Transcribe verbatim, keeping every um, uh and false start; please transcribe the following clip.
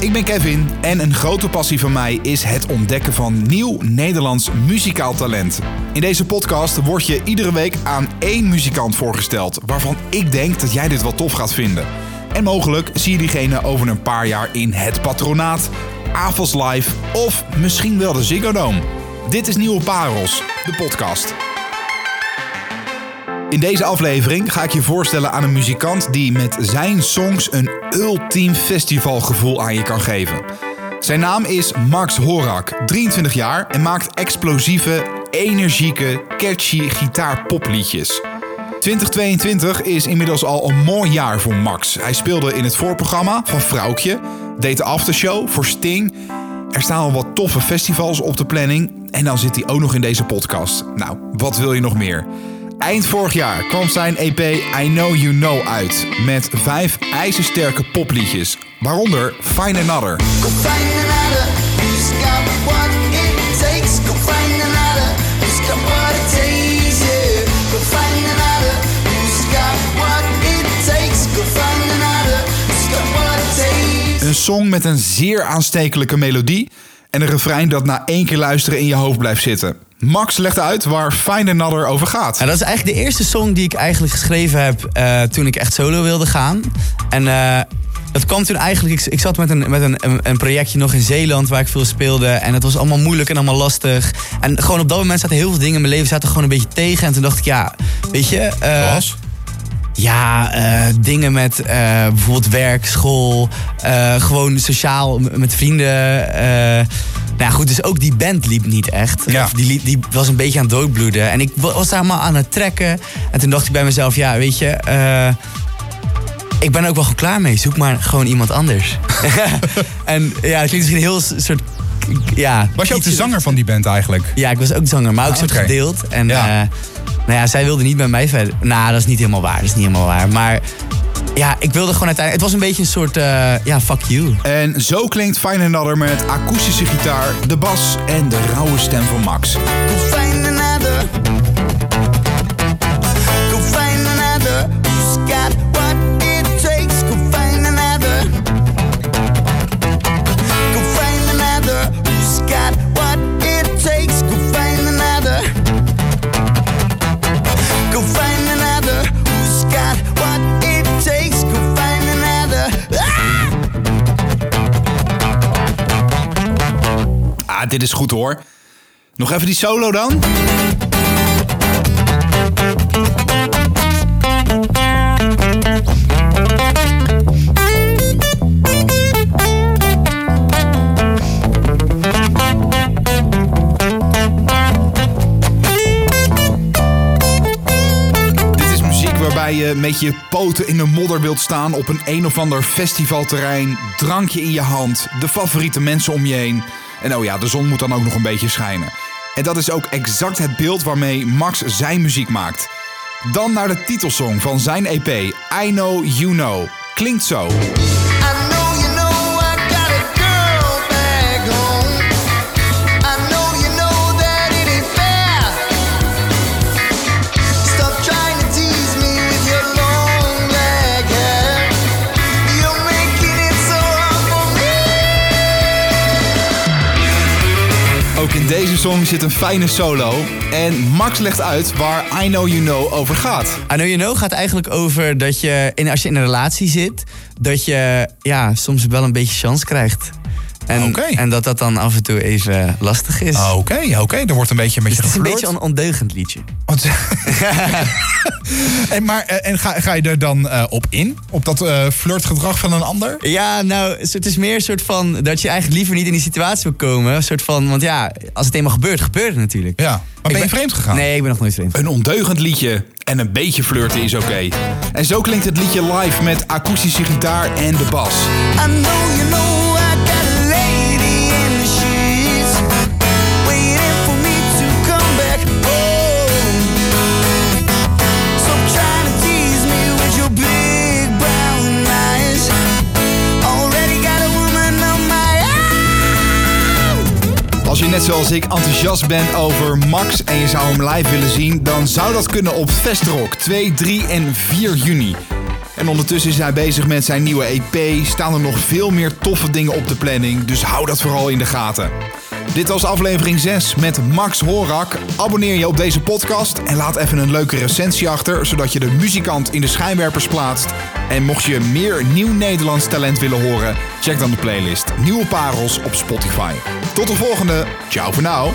Ik ben Kevin en een grote passie van mij is het ontdekken van nieuw Nederlands muzikaal talent. In deze podcast word je iedere week aan één muzikant voorgesteld, waarvan ik denk dat jij dit wel tof gaat vinden. En mogelijk zie je diegene over een paar jaar in Het Patronaat, AFAS Live of misschien wel de Ziggo Dome. Dit is Nieuwe Parels, de podcast. In deze aflevering ga ik je voorstellen aan een muzikant die met zijn songs een ultiem festivalgevoel aan je kan geven. Zijn naam is Max Horák, drieëntwintig jaar en maakt explosieve, energieke, catchy gitaar-popliedjes. twintig tweeëntwintig is inmiddels al een mooi jaar voor Max. Hij speelde in het voorprogramma van Frauke, deed de aftershow voor Sting. Er staan al wat toffe festivals op de planning en dan zit hij ook nog in deze podcast. Nou, wat wil je nog meer? Eind vorig jaar kwam zijn E P I Know You Know uit met vijf ijzersterke popliedjes, waaronder Find Another. Go find another, he's got what it takes. Go find another, he's got what it takes. Yeah. Go find another, he's got what it takes. Go find another, he's got what it takes. Een song met een zeer aanstekelijke melodie en een refrein dat na één keer luisteren in je hoofd blijft zitten. Max legt uit waar Find Another over gaat. En dat is eigenlijk de eerste song die ik eigenlijk geschreven heb uh, toen ik echt solo wilde gaan. En uh, dat kwam toen eigenlijk... Ik, ik zat met, een, met een, een projectje nog in Zeeland waar ik veel speelde. En het was allemaal moeilijk en allemaal lastig. En gewoon op dat moment zaten heel veel dingen in mijn leven zaten gewoon een beetje tegen. En toen dacht ik, ja, weet je... Uh, was? Ja, uh, dingen met uh, bijvoorbeeld werk, school. Uh, gewoon sociaal, m- met vrienden... Uh, Nou goed, dus ook die band liep niet echt. Ja. Die, die was een beetje aan het doodbloeden. En ik was daar maar aan het trekken. En toen dacht ik bij mezelf, ja, weet je... Uh, ik ben er ook wel gewoon klaar mee. Zoek maar gewoon iemand anders. En ja, het klinkt misschien heel soort... Ja, was je ook de zanger van die band eigenlijk? Ja, ik was ook zanger, maar ook ah, soort okay. gedeeld. En ja. Uh, nou ja, zij wilde niet met mij verder. Nou, nah, dat is niet helemaal waar. Dat is niet helemaal waar, maar... Ja, ik wilde gewoon uiteindelijk... Het was een beetje een soort, uh, ja, fuck you. En zo klinkt Find Another met akoestische gitaar, de bas en de rauwe stem van Max. Go find another. Go find another. Who's got what it takes. Go find another. Go find another. Who's got what it takes. Go find another. Go find another. Who's got what it takes. Ah, dit is goed hoor. Nog even die solo dan. Je met je poten in de modder wilt staan op een een of ander festivalterrein, drankje in je hand, de favoriete mensen om je heen. En oh ja, de zon moet dan ook nog een beetje schijnen. En dat is ook exact het beeld waarmee Max zijn muziek maakt. Dan naar de titelsong van zijn E P, I Know You Know. Klinkt zo. Ook in deze song zit een fijne solo. En Max legt uit waar I Know You Know over gaat. I Know You Know gaat eigenlijk over dat je, in, als je in een relatie zit... dat je ja, soms wel een beetje chance krijgt. En, okay. en dat dat dan af en toe even lastig is. Oké, okay, oké. Okay. Er wordt een beetje met je geflirt. Het is een beetje een ondeugend liedje. en maar, en ga, ga je er dan uh, op in? Op dat uh, flirtgedrag van een ander? Ja, nou, het is meer een soort van... dat je eigenlijk liever niet in die situatie wil komen. Een soort van, want ja, als het eenmaal gebeurt, gebeurt het natuurlijk. Ja, maar ben, ben je vreemd gegaan? Nee, ik ben nog nooit vreemd. Een ondeugend liedje en een beetje flirten is oké. Okay. En zo klinkt het liedje live met akoestische gitaar en de bas. I know you know. Als je net zoals ik enthousiast bent over Max en je zou hem live willen zien... dan zou dat kunnen op Vestrock twee, drie en vier juni. En ondertussen is hij bezig met zijn nieuwe E P. Staan er nog veel meer toffe dingen op de planning, dus hou dat vooral in de gaten. Dit was aflevering zes met Max Horák. Abonneer je op deze podcast en laat even een leuke recensie achter, zodat je de muzikant in de schijnwerpers plaatst. En mocht je meer nieuw Nederlands talent willen horen, check dan de playlist Nieuwe Parels op Spotify. Tot de volgende. Ciao voor nou.